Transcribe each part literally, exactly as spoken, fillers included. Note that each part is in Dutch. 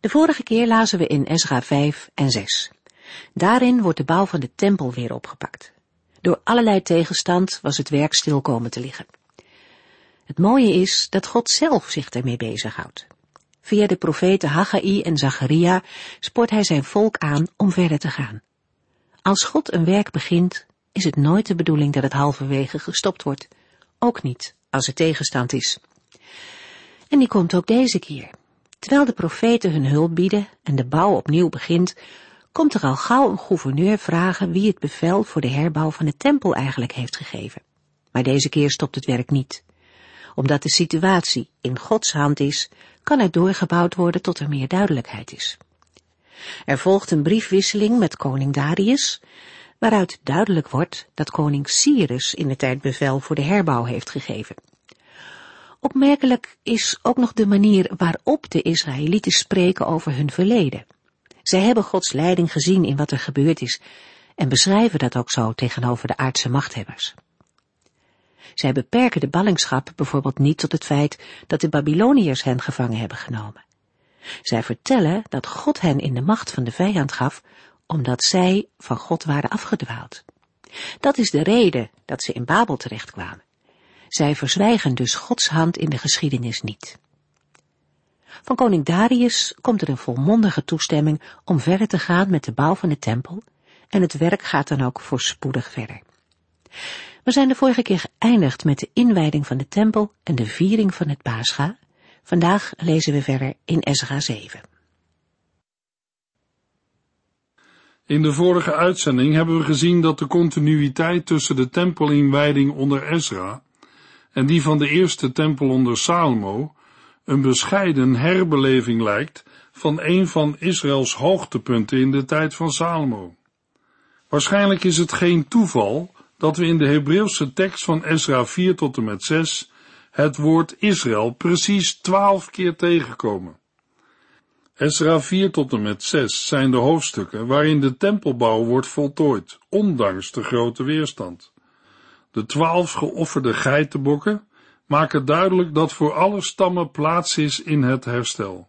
De vorige keer lazen we in Ezra vijf en zes. Daarin wordt de bouw van de tempel weer opgepakt. Door allerlei tegenstand was het werk stil komen te liggen. Het mooie is dat God zelf zich ermee bezighoudt. Via de profeten Haggai en Zacharia spoort hij zijn volk aan om verder te gaan. Als God een werk begint, is het nooit de bedoeling dat het halverwege gestopt wordt. Ook niet als er tegenstand is. En die komt ook deze keer. Terwijl de profeten hun hulp bieden en de bouw opnieuw begint, komt er al gauw een gouverneur vragen wie het bevel voor de herbouw van de tempel eigenlijk heeft gegeven. Maar deze keer stopt het werk niet. Omdat de situatie in Gods hand is, kan er doorgebouwd worden tot er meer duidelijkheid is. Er volgt een briefwisseling met koning Darius, waaruit duidelijk wordt dat koning Cyrus indertijd bevel voor de herbouw heeft gegeven. Opmerkelijk is ook nog de manier waarop de Israëlieten spreken over hun verleden. Zij hebben Gods leiding gezien in wat er gebeurd is en beschrijven dat ook zo tegenover de aardse machthebbers. Zij beperken de ballingschap bijvoorbeeld niet tot het feit dat de Babyloniërs hen gevangen hebben genomen. Zij vertellen dat God hen in de macht van de vijand gaf, omdat zij van God waren afgedwaald. Dat is de reden dat ze in Babel terechtkwamen. Zij verzwijgen dus Gods hand in de geschiedenis niet. Van koning Darius komt er een volmondige toestemming om verder te gaan met de bouw van de tempel, en het werk gaat dan ook voorspoedig verder. We zijn de vorige keer geëindigd met de inwijding van de tempel en de viering van het Pascha. Vandaag lezen we verder in Ezra zeven. In de vorige uitzending hebben we gezien dat de continuïteit tussen de tempelinwijding onder Ezra en die van de eerste tempel onder Salomo een bescheiden herbeleving lijkt van een van Israëls hoogtepunten in de tijd van Salomo. Waarschijnlijk is het geen toeval dat we in de Hebreeuwse tekst van Ezra vier tot en met zes het woord Israël precies twaalf keer tegenkomen. Ezra vier tot en met zes zijn de hoofdstukken waarin de tempelbouw wordt voltooid, ondanks de grote weerstand. De twaalf geofferde geitenbokken maken duidelijk dat voor alle stammen plaats is in het herstel.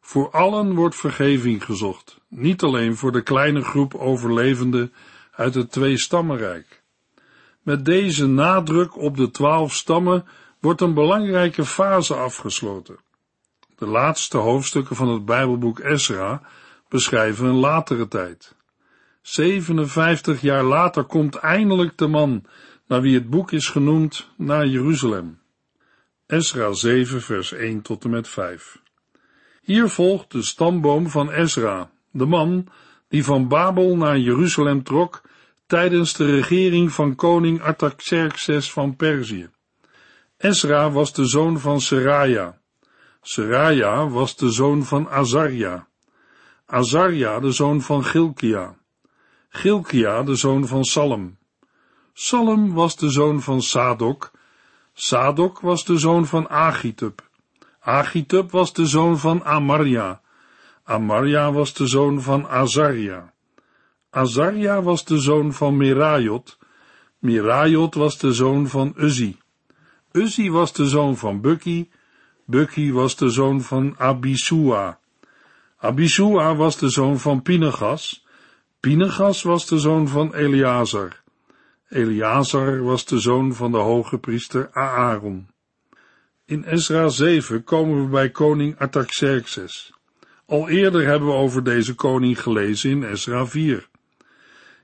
Voor allen wordt vergeving gezocht, niet alleen voor de kleine groep overlevenden uit het twee-stammenrijk. Met deze nadruk op de twaalf stammen wordt een belangrijke fase afgesloten. De laatste hoofdstukken van het Bijbelboek Ezra beschrijven een latere tijd. zevenenvijftig jaar later komt eindelijk de man naar wie het boek is genoemd, naar Jeruzalem. Ezra zeven vers één tot en met vijf. Hier volgt de stamboom van Ezra, de man die van Babel naar Jeruzalem trok tijdens de regering van koning Artaxerxes van Perzië. Ezra was de zoon van Seraja. Seraja was de zoon van Azaria. Azaria de zoon van Gilkia. Gilkia de zoon van Salem. Salem was de zoon van Sadok, Sadok was de zoon van Agitub, Agitub was de zoon van Amaria, Amaria was de zoon van Azaria, Azaria was de zoon van Mirajot, Mirajot was de zoon van Uzi, Uzi was de zoon van Bukki, Bukki was de zoon van Abisua, Abisua was de zoon van Pinegas, Pinegas was de zoon van Eliazar, Eliazar was de zoon van de hoge priester Aaron. In Ezra zeven komen we bij koning Artaxerxes. Al eerder hebben we over deze koning gelezen in Ezra vier.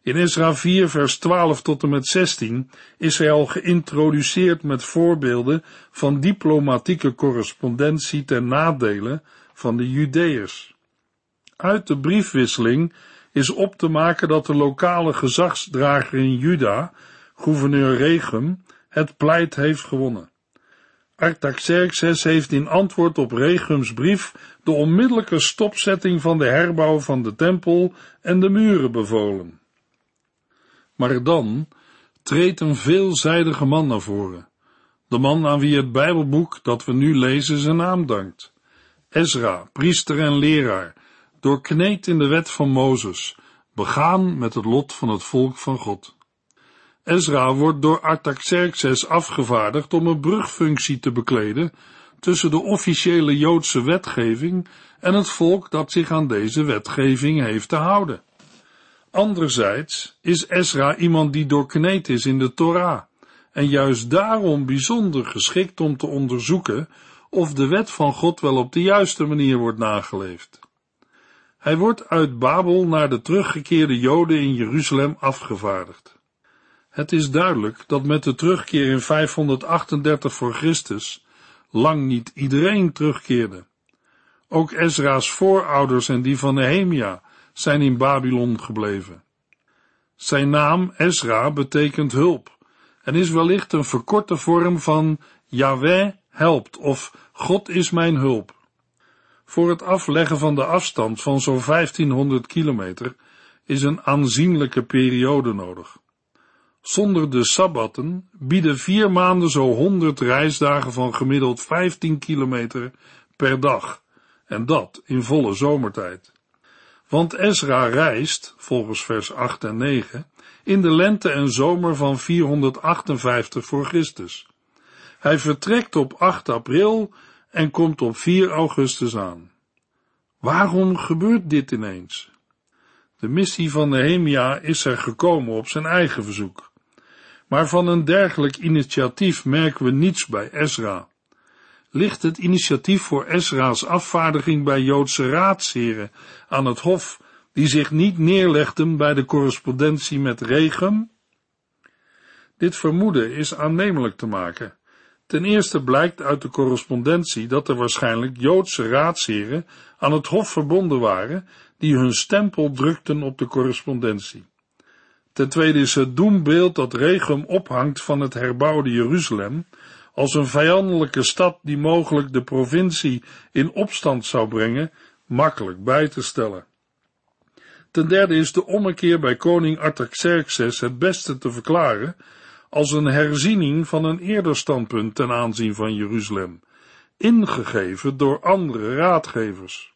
In Ezra vier vers twaalf tot en met zestien is hij al geïntroduceerd met voorbeelden van diplomatieke correspondentie ten nadele van de Judeërs. Uit de briefwisseling is op te maken dat de lokale gezagsdrager in Juda, gouverneur Regum, het pleit heeft gewonnen. Artaxerxes heeft in antwoord op Regums brief de onmiddellijke stopzetting van de herbouw van de tempel en de muren bevolen. Maar dan treedt een veelzijdige man naar voren, de man aan wie het Bijbelboek dat we nu lezen zijn naam dankt. Ezra, priester en leraar, doorkneed in de wet van Mozes, begaan met het lot van het volk van God. Ezra wordt door Artaxerxes afgevaardigd om een brugfunctie te bekleden tussen de officiële Joodse wetgeving en het volk dat zich aan deze wetgeving heeft te houden. Anderzijds is Ezra iemand die doorkneed is in de Torah en juist daarom bijzonder geschikt om te onderzoeken of de wet van God wel op de juiste manier wordt nageleefd. Hij wordt uit Babel naar de teruggekeerde Joden in Jeruzalem afgevaardigd. Het is duidelijk dat met de terugkeer in vijfhonderdachtendertig voor Christus lang niet iedereen terugkeerde. Ook Ezra's voorouders en die van Nehemia zijn in Babylon gebleven. Zijn naam Ezra betekent hulp en is wellicht een verkorte vorm van Yahweh helpt of God is mijn hulp. Voor het afleggen van de afstand van zo'n vijftienhonderd kilometer is een aanzienlijke periode nodig. Zonder de sabbatten bieden vier maanden zo honderd reisdagen van gemiddeld vijftien kilometer per dag, en dat in volle zomertijd. Want Ezra reist, volgens vers acht en negen, in de lente en zomer van vierhonderdachtenvijftig voor Christus. Hij vertrekt op acht april en komt op vier augustus aan. Waarom gebeurt dit ineens? De missie van Nehemia is er gekomen op zijn eigen verzoek. Maar van een dergelijk initiatief merken we niets bij Ezra. Ligt het initiatief voor Ezra's afvaardiging bij Joodse raadsheren aan het hof, die zich niet neerlegden bij de correspondentie met Regum? Dit vermoeden is aannemelijk te maken. Ten eerste blijkt uit de correspondentie dat er waarschijnlijk Joodse raadsheren aan het hof verbonden waren, die hun stempel drukten op de correspondentie. Ten tweede is het doembeeld dat Regum ophangt van het herbouwde Jeruzalem, als een vijandelijke stad die mogelijk de provincie in opstand zou brengen, makkelijk bij te stellen. Ten derde is de ommekeer bij koning Artaxerxes het beste te verklaren als een herziening van een eerder standpunt ten aanzien van Jeruzalem, ingegeven door andere raadgevers.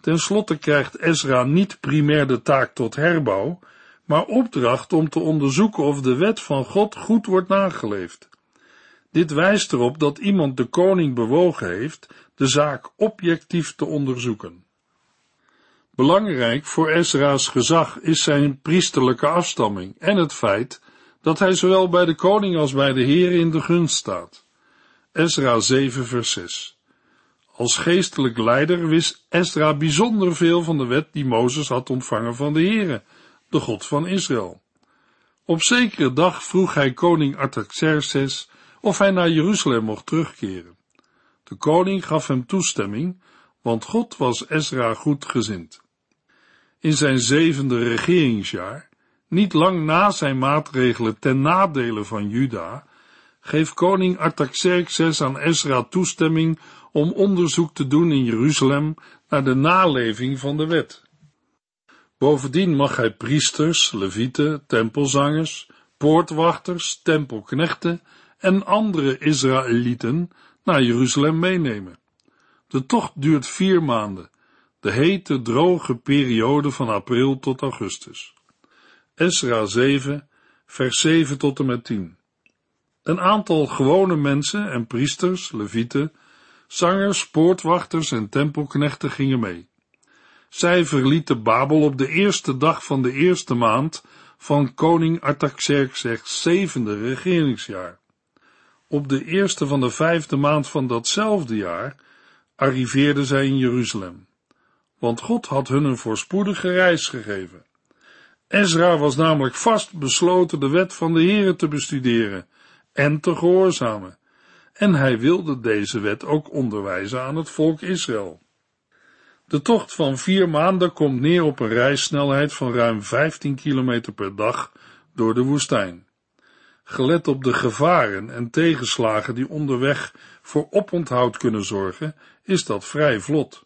Ten slotte krijgt Ezra niet primair de taak tot herbouw, maar opdracht om te onderzoeken of de wet van God goed wordt nageleefd. Dit wijst erop dat iemand de koning bewogen heeft de zaak objectief te onderzoeken. Belangrijk voor Ezra's gezag is zijn priesterlijke afstamming en het feit dat hij zowel bij de koning als bij de Heere in de gunst staat. Ezra zeven vers zes. Als geestelijk leider wist Ezra bijzonder veel van de wet die Mozes had ontvangen van de Heere, de God van Israël. Op zekere dag vroeg hij koning Artaxerxes of hij naar Jeruzalem mocht terugkeren. De koning gaf hem toestemming, want God was Ezra goedgezind. In zijn zevende regeringsjaar, niet lang na zijn maatregelen ten nadele van Juda, geeft koning Artaxerxes aan Ezra toestemming om onderzoek te doen in Jeruzalem naar de naleving van de wet. Bovendien mag hij priesters, levieten, tempelzangers, poortwachters, tempelknechten en andere Israëlieten naar Jeruzalem meenemen. De tocht duurt vier maanden, de hete, droge periode van april tot augustus. Ezra zeven, vers zeven tot en met tien. Een aantal gewone mensen en priesters, levieten, zangers, poortwachters en tempelknechten gingen mee. Zij verlieten Babel op de eerste dag van de eerste maand van koning Artaxerxes' zevende regeringsjaar. Op de eerste van de vijfde maand van datzelfde jaar arriveerden zij in Jeruzalem, want God had hun een voorspoedige reis gegeven. Ezra was namelijk vast besloten de wet van de Heere te bestuderen en te gehoorzamen, en hij wilde deze wet ook onderwijzen aan het volk Israël. De tocht van vier maanden komt neer op een reissnelheid van ruim vijftien kilometer per dag door de woestijn. gelet op de gevaren en tegenslagen die onderweg voor oponthoud kunnen zorgen, is dat vrij vlot.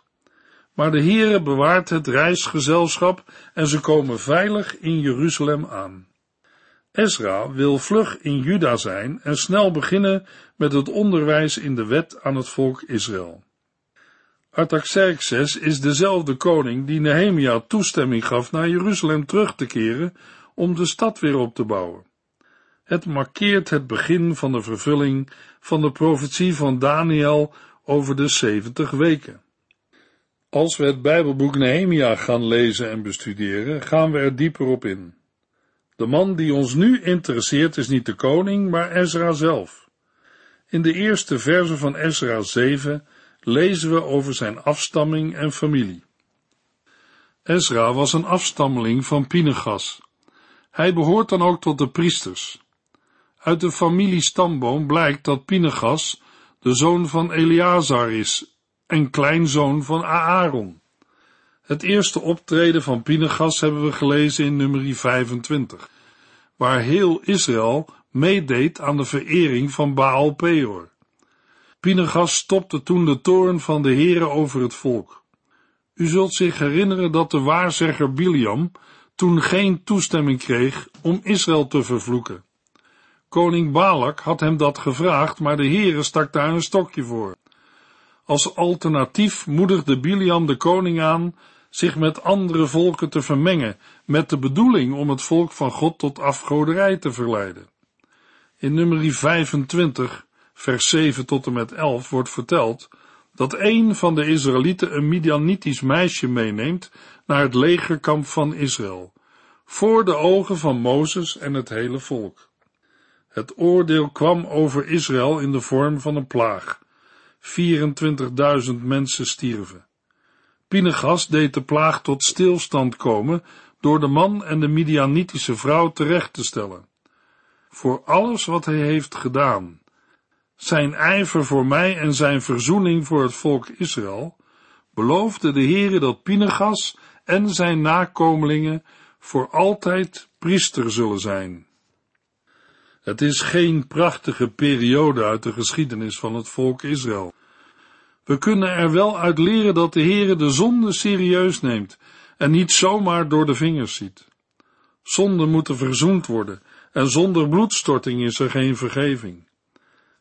Maar de Heere bewaart het reisgezelschap en ze komen veilig in Jeruzalem aan. Ezra wil vlug in Juda zijn en snel beginnen met het onderwijs in de wet aan het volk Israël. Artaxerxes is dezelfde koning die Nehemia toestemming gaf naar Jeruzalem terug te keren om de stad weer op te bouwen. Het markeert het begin van de vervulling van de profetie van Daniël over de zeventig weken. Als we het Bijbelboek Nehemia gaan lezen en bestuderen, gaan we er dieper op in. De man die ons nu interesseert is niet de koning, maar Ezra zelf. In de eerste verse van Ezra zeven lezen we over zijn afstamming en familie. Ezra was een afstammeling van Pinegas. Hij behoort dan ook tot de priesters. Uit de familiestamboom blijkt dat Pinegas de zoon van Eliazar is en kleinzoon van Aaron. Het eerste optreden van Pinegas hebben we gelezen in Numeri vijfentwintig, waar heel Israël meedeed aan de verering van Baal Peor. Pinegas stopte toen de toorn van de Heere over het volk. U zult zich herinneren dat de waarzegger Biljam toen geen toestemming kreeg om Israël te vervloeken. Koning Balak had hem dat gevraagd, maar de Heere stak daar een stokje voor. Als alternatief moedigde Biljam de koning aan zich met andere volken te vermengen, met de bedoeling om het volk van God tot afgoderij te verleiden. In Numeri vijfentwintig, vers zeven tot en met elf, wordt verteld dat een van de Israëlieten een Midianitisch meisje meeneemt naar het legerkamp van Israël, voor de ogen van Mozes en het hele volk. Het oordeel kwam over Israël in de vorm van een plaag. vierentwintigduizend mensen stierven. Pinegas deed de plaag tot stilstand komen door de man en de Midianitische vrouw terecht te stellen. Voor alles wat hij heeft gedaan, zijn ijver voor mij en zijn verzoening voor het volk Israël, beloofde de Heere dat Pinegas en zijn nakomelingen voor altijd priester zullen zijn. Het is geen prachtige periode uit de geschiedenis van het volk Israël. We kunnen er wel uit leren dat de Heere de zonde serieus neemt en niet zomaar door de vingers ziet. Zonden moeten verzoend worden en zonder bloedstorting is er geen vergeving.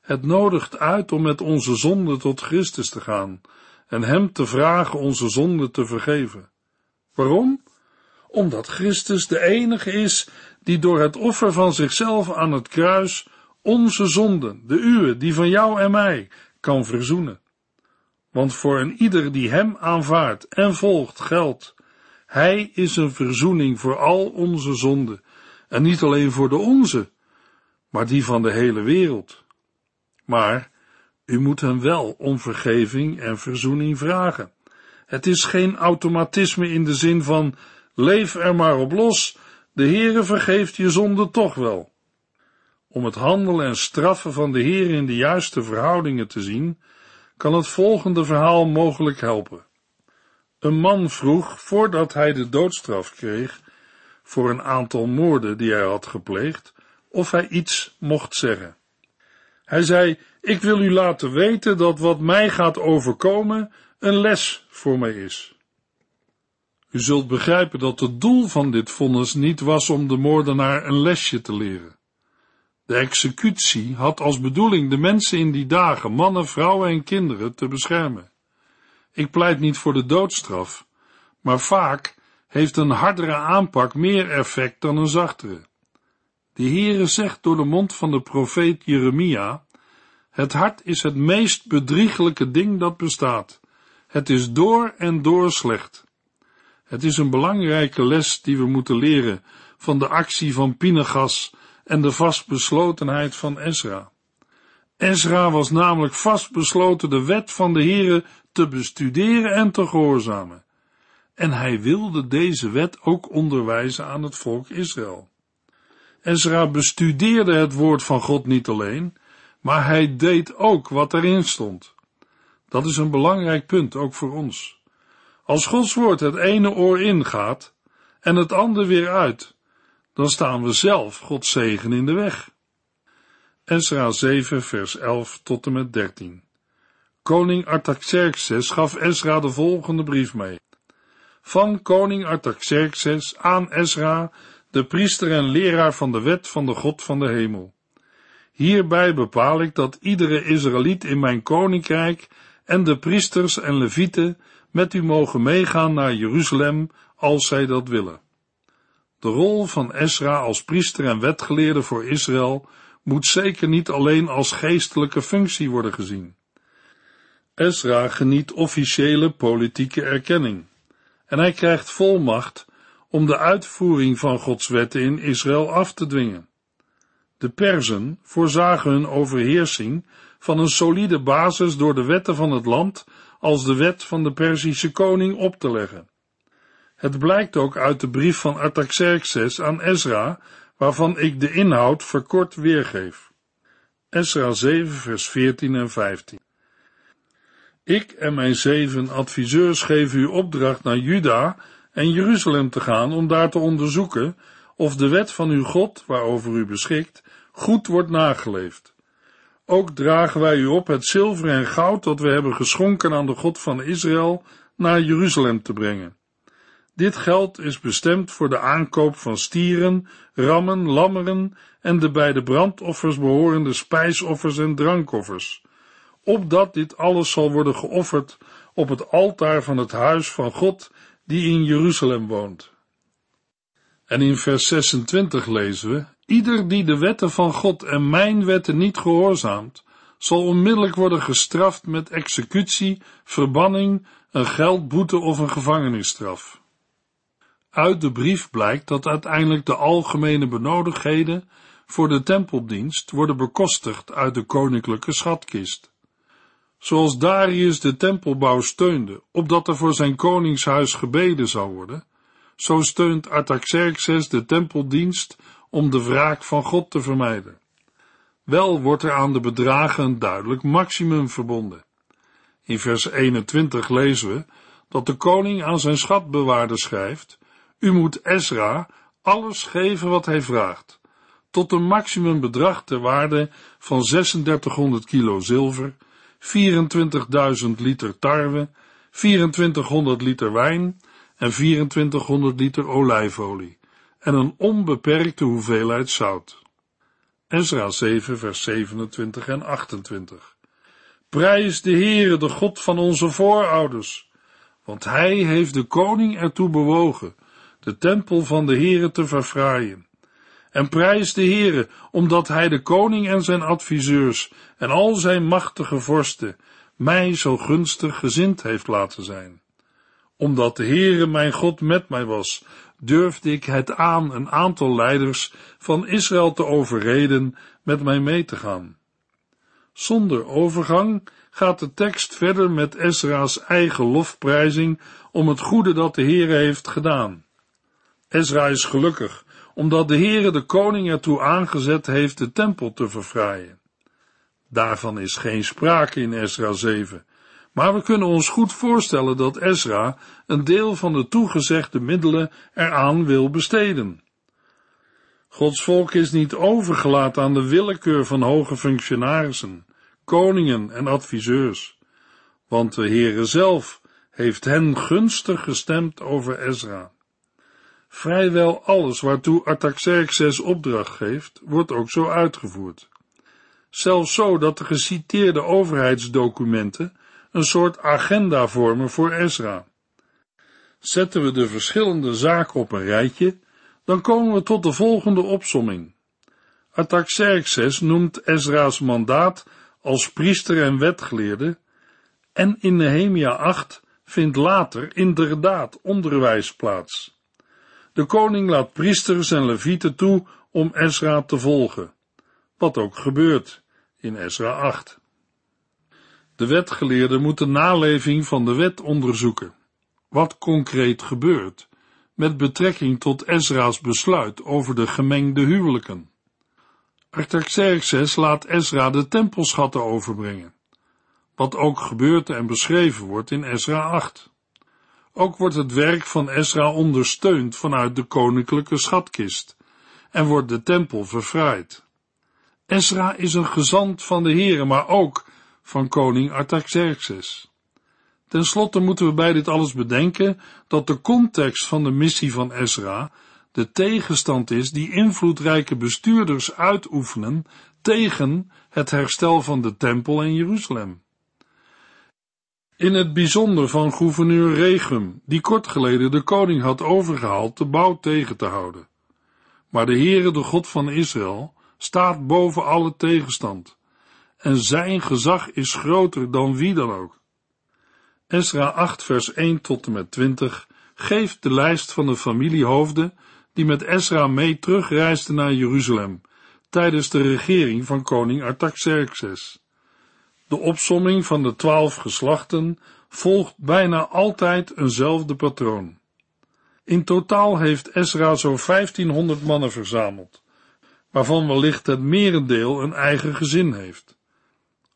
Het nodigt uit om met onze zonden tot Christus te gaan en hem te vragen onze zonden te vergeven. Waarom? Omdat Christus de enige is die door het offer van zichzelf aan het kruis onze zonden, de uwe, die van jou en mij, kan verzoenen. Want voor een ieder die hem aanvaardt en volgt, geldt, hij is een verzoening voor al onze zonden, en niet alleen voor de onze, maar die van de hele wereld. Maar u moet hem wel om vergeving en verzoening vragen. Het is geen automatisme in de zin van, leef er maar op los, de Heere vergeeft je zonde toch wel. Om het handelen en straffen van de Heere in de juiste verhoudingen te zien, kan het volgende verhaal mogelijk helpen. Een man vroeg, voordat hij de doodstraf kreeg, voor een aantal moorden die hij had gepleegd, of hij iets mocht zeggen. Hij zei, ik wil u laten weten dat wat mij gaat overkomen een les voor mij is. U zult begrijpen dat het doel van dit vonnis niet was om de moordenaar een lesje te leren. De executie had als bedoeling de mensen in die dagen, mannen, vrouwen en kinderen, te beschermen. Ik pleit niet voor de doodstraf, maar vaak heeft een hardere aanpak meer effect dan een zachtere. De Heere zegt door de mond van de profeet Jeremia, het hart is het meest bedriegelijke ding dat bestaat. Het is door en door slecht. Het is een belangrijke les die we moeten leren van de actie van Pinegas en de vastbeslotenheid van Ezra. Ezra was namelijk vastbesloten de wet van de Heere te bestuderen en te gehoorzamen. En hij wilde deze wet ook onderwijzen aan het volk Israël. Ezra bestudeerde het woord van God niet alleen, maar hij deed ook wat erin stond. Dat is een belangrijk punt, ook voor ons. Als Gods woord het ene oor ingaat en het andere weer uit, dan staan we zelf Gods zegen in de weg. Ezra zeven, vers elf tot en met dertien. Koning Artaxerxes gaf Ezra de volgende brief mee. Van koning Artaxerxes aan Ezra, de priester en leraar van de wet van de God van de hemel. Hierbij bepaal ik dat iedere Israëliet in mijn koninkrijk en de priesters en levieten met u mogen meegaan naar Jeruzalem, als zij dat willen. De rol van Ezra als priester en wetgeleerde voor Israël moet zeker niet alleen als geestelijke functie worden gezien. Ezra geniet officiële politieke erkenning, en hij krijgt volmacht om de uitvoering van Gods wetten in Israël af te dwingen. De Perzen voorzagen hun overheersing van een solide basis door de wetten van het land als de wet van de Perzische koning op te leggen. Het blijkt ook uit de brief van Artaxerxes aan Ezra, waarvan ik de inhoud verkort weergeef. Ezra zeven, vers veertien en vijftien. Ik en mijn zeven adviseurs geven u opdracht naar Juda en Jeruzalem te gaan om daar te onderzoeken of de wet van uw God, waarover u beschikt, goed wordt nageleefd. Ook dragen wij u op het zilver en goud dat we hebben geschonken aan de God van Israël naar Jeruzalem te brengen. Dit geld is bestemd voor de aankoop van stieren, rammen, lammeren en de bij de brandoffers behorende spijsoffers en drankoffers, opdat dit alles zal worden geofferd op het altaar van het huis van God die in Jeruzalem woont. En in vers zesentwintig lezen we, ieder die de wetten van God en mijn wetten niet gehoorzaamt, zal onmiddellijk worden gestraft met executie, verbanning, een geldboete of een gevangenisstraf. Uit de brief blijkt dat uiteindelijk de algemene benodigdheden voor de tempeldienst worden bekostigd uit de koninklijke schatkist. Zoals Darius de tempelbouw steunde, opdat er voor zijn koningshuis gebeden zou worden, zo steunt Artaxerxes de tempeldienst om de wraak van God te vermijden. Wel wordt er aan de bedragen een duidelijk maximum verbonden. In vers eenentwintig lezen we dat de koning aan zijn schatbewaarder schrijft, u moet Ezra alles geven wat hij vraagt, tot een maximumbedrag ter waarde van drieduizend zeshonderd kilo zilver, vierentwintigduizend liter tarwe, vierentwintighonderd liter wijn en vierentwintighonderd liter olijfolie, en een onbeperkte hoeveelheid zout. Ezra zeven, vers zevenentwintig en achtentwintig. Prijs de Heere, de God van onze voorouders, want Hij heeft de koning ertoe bewogen, de tempel van de Heere te verfraaien. En prijs de Heere, omdat Hij de koning en zijn adviseurs en al zijn machtige vorsten mij zo gunstig gezind heeft laten zijn. Omdat de Heere mijn God met mij was, durfde ik het aan een aantal leiders van Israël te overreden met mij mee te gaan. Zonder overgang gaat de tekst verder met Ezra's eigen lofprijzing om het goede dat de Heere heeft gedaan. Ezra is gelukkig, omdat de Heere de koning ertoe aangezet heeft de tempel te verfraaien. Daarvan is geen sprake in Ezra zeven. Maar we kunnen ons goed voorstellen dat Ezra een deel van de toegezegde middelen eraan wil besteden. Gods volk is niet overgelaten aan de willekeur van hoge functionarissen, koningen en adviseurs, want de Heere zelf heeft hen gunstig gestemd over Ezra. Vrijwel alles waartoe Artaxerxes opdracht geeft, wordt ook zo uitgevoerd. Zelfs zo dat de geciteerde overheidsdocumenten een soort agenda vormen voor Ezra. Zetten we de verschillende zaken op een rijtje, dan komen we tot de volgende opsomming. Artaxerxes noemt Ezra's mandaat als priester en wetgeleerde, en in Nehemia acht vindt later inderdaad onderwijs plaats. De koning laat priesters en levieten toe om Ezra te volgen, wat ook gebeurt in Ezra acht. De wetgeleerden moeten naleving van de wet onderzoeken, wat concreet gebeurt, met betrekking tot Ezra's besluit over de gemengde huwelijken. Artaxerxes laat Ezra de tempelschatten overbrengen, wat ook gebeurt en beschreven wordt in Ezra acht. Ook wordt het werk van Ezra ondersteund vanuit de koninklijke schatkist en wordt de tempel verfraaid. Ezra is een gezant van de Heere, maar ook van koning Artaxerxes. Ten slotte moeten we bij dit alles bedenken dat de context van de missie van Ezra de tegenstand is die invloedrijke bestuurders uitoefenen tegen het herstel van de tempel in Jeruzalem. In het bijzonder van gouverneur Regum, die kort geleden de koning had overgehaald de bouw tegen te houden. Maar de Heere, de God van Israël, staat boven alle tegenstand, en zijn gezag is groter dan wie dan ook. Ezra acht vers één tot en met twintig geeft de lijst van de familiehoofden die met Ezra mee terugreisden naar Jeruzalem tijdens de regering van koning Artaxerxes. De opsomming van de twaalf geslachten volgt bijna altijd eenzelfde patroon. In totaal heeft Ezra zo'n vijftienhonderd mannen verzameld, waarvan wellicht het merendeel een eigen gezin heeft.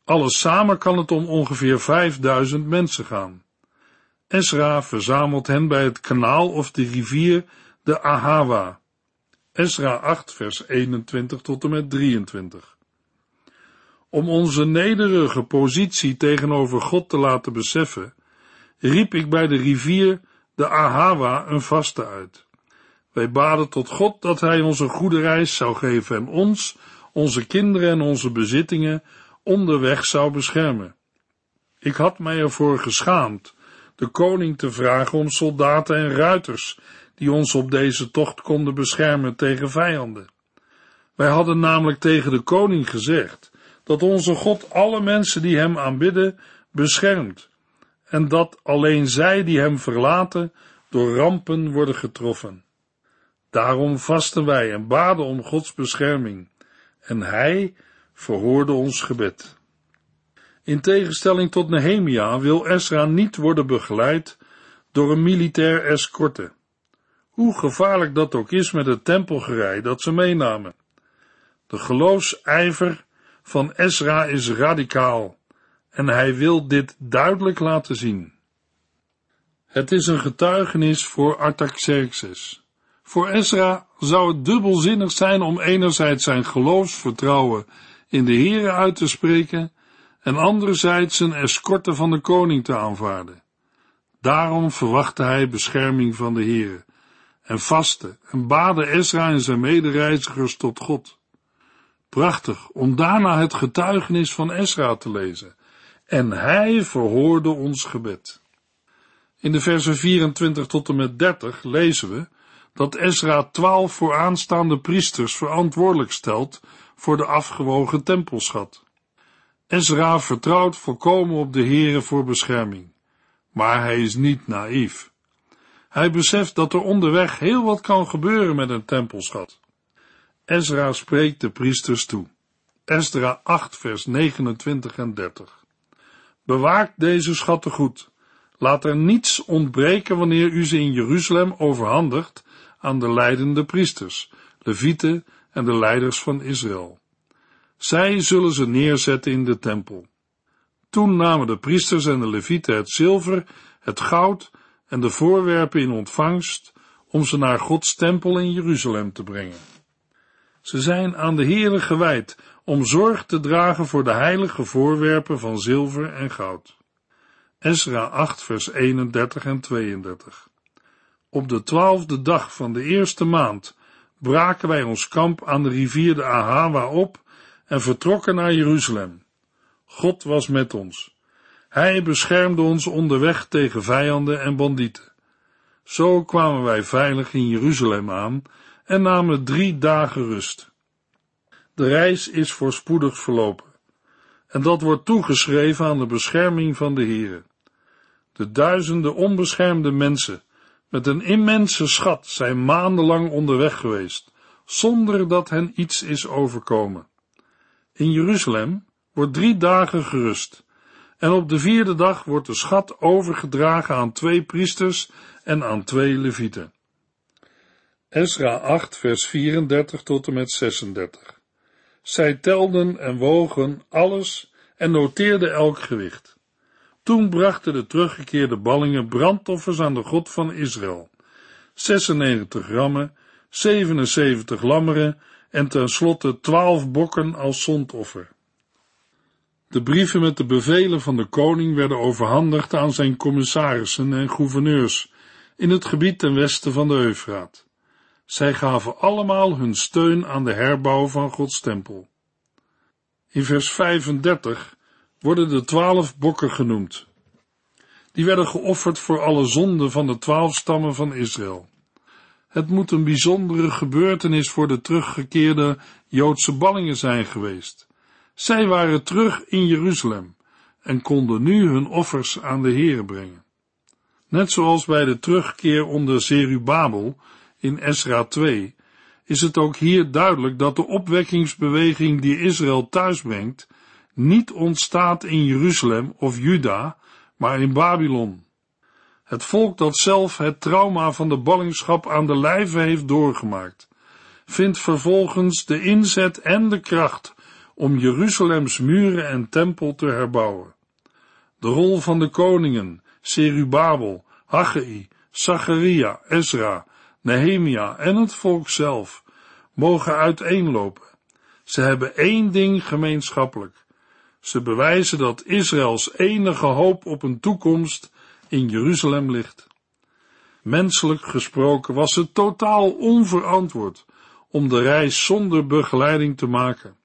Alles samen kan het om ongeveer vijfduizend mensen gaan. Ezra verzamelt hen bij het kanaal of de rivier de Ahawa. Ezra acht vers eenentwintig tot en met drieëntwintig. Om onze nederige positie tegenover God te laten beseffen, riep ik bij de rivier de Ahawa een vaste uit. Wij baden tot God dat hij ons een goede reis zou geven en ons, onze kinderen en onze bezittingen onderweg zou beschermen. Ik had mij ervoor geschaamd de koning te vragen om soldaten en ruiters die ons op deze tocht konden beschermen tegen vijanden. Wij hadden namelijk tegen de koning gezegd dat onze God alle mensen die hem aanbidden beschermt en dat alleen zij die hem verlaten door rampen worden getroffen. Daarom vasten wij en baden om Gods bescherming, en hij verhoorde ons gebed. In tegenstelling tot Nehemia wil Ezra niet worden begeleid door een militair escorte, hoe gevaarlijk dat ook is met het tempelgerei dat ze meenamen. De geloofsijver van Ezra is radicaal, en hij wil dit duidelijk laten zien. Het is een getuigenis voor Artaxerxes. Voor Ezra zou het dubbelzinnig zijn om enerzijds zijn geloofsvertrouwen in de Heere uit te spreken en anderzijds een escorte van de koning te aanvaarden. Daarom verwachtte hij bescherming van de Heere en vaste en baden Ezra en zijn medereizigers tot God. Prachtig om daarna het getuigenis van Ezra te lezen. En hij verhoorde ons gebed. In de versen vierentwintig tot en met dertig lezen we dat Ezra twaalf vooraanstaande priesters verantwoordelijk stelt voor de afgewogen tempelschat. Ezra vertrouwt volkomen op de Heere voor bescherming, maar hij is niet naïef. Hij beseft dat er onderweg heel wat kan gebeuren met een tempelschat. Ezra spreekt de priesters toe. Ezra acht vers negenentwintig en dertig. Bewaakt deze schatten goed. Laat er niets ontbreken wanneer u ze in Jeruzalem overhandigt aan de leidende priesters, levieten en de leiders van Israël. Zij zullen ze neerzetten in de tempel. Toen namen de priesters en de levieten het zilver, het goud en de voorwerpen in ontvangst om ze naar Gods tempel in Jeruzalem te brengen. Ze zijn aan de Heere gewijd om zorg te dragen voor de heilige voorwerpen van zilver en goud. Ezra acht vers eenendertig en tweeëndertig. Op de twaalfde dag van de eerste maand braken wij ons kamp aan de rivier de Ahawa op en vertrokken naar Jeruzalem. God was met ons. Hij beschermde ons onderweg tegen vijanden en bandieten. Zo kwamen wij veilig in Jeruzalem aan en namen drie dagen rust. De reis is voorspoedig verlopen, en dat wordt toegeschreven aan de bescherming van de Heere. De duizenden onbeschermde mensen met een immense schat zijn maandenlang onderweg geweest, zonder dat hen iets is overkomen. In Jeruzalem wordt drie dagen gerust, en op de vierde dag wordt de schat overgedragen aan twee priesters en aan twee levieten. Ezra acht vers vierendertig tot en met zesendertig. Zij telden en wogen alles en noteerden elk gewicht. Toen brachten de teruggekeerde ballingen brandoffers aan de God van Israël, zesennegentig rammen, zevenenzeventig lammeren en tenslotte twaalf bokken als zondoffer. De brieven met de bevelen van de koning werden overhandigd aan zijn commissarissen en gouverneurs in het gebied ten westen van de Eufraat. Zij gaven allemaal hun steun aan de herbouw van Gods tempel. In vers vijfendertig worden de twaalf bokken genoemd. Die werden geofferd voor alle zonden van de twaalf stammen van Israël. Het moet een bijzondere gebeurtenis voor de teruggekeerde Joodse ballingen zijn geweest. Zij waren terug in Jeruzalem en konden nu hun offers aan de Heere brengen. Net zoals bij de terugkeer onder Zerubabel in Ezra twee, is het ook hier duidelijk dat de opwekkingsbeweging die Israël thuisbrengt, niet ontstaat in Jeruzalem of Juda, maar in Babylon. Het volk dat zelf het trauma van de ballingschap aan de lijve heeft doorgemaakt, vindt vervolgens de inzet en de kracht om Jeruzalems muren en tempel te herbouwen. De rol van de koningen, Zerubabel, Haggai, Zacharia, Ezra, Nehemia en het volk zelf, mogen uiteenlopen. Ze hebben één ding gemeenschappelijk. Ze bewijzen dat Israëls enige hoop op een toekomst in Jeruzalem ligt. Menselijk gesproken was het totaal onverantwoord om de reis zonder begeleiding te maken.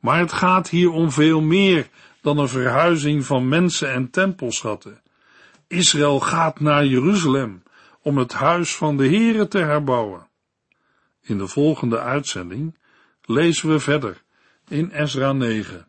Maar het gaat hier om veel meer dan een verhuizing van mensen en tempelschatten. Israël gaat naar Jeruzalem om het huis van de Here te herbouwen. In de volgende uitzending lezen we verder in Ezra negen.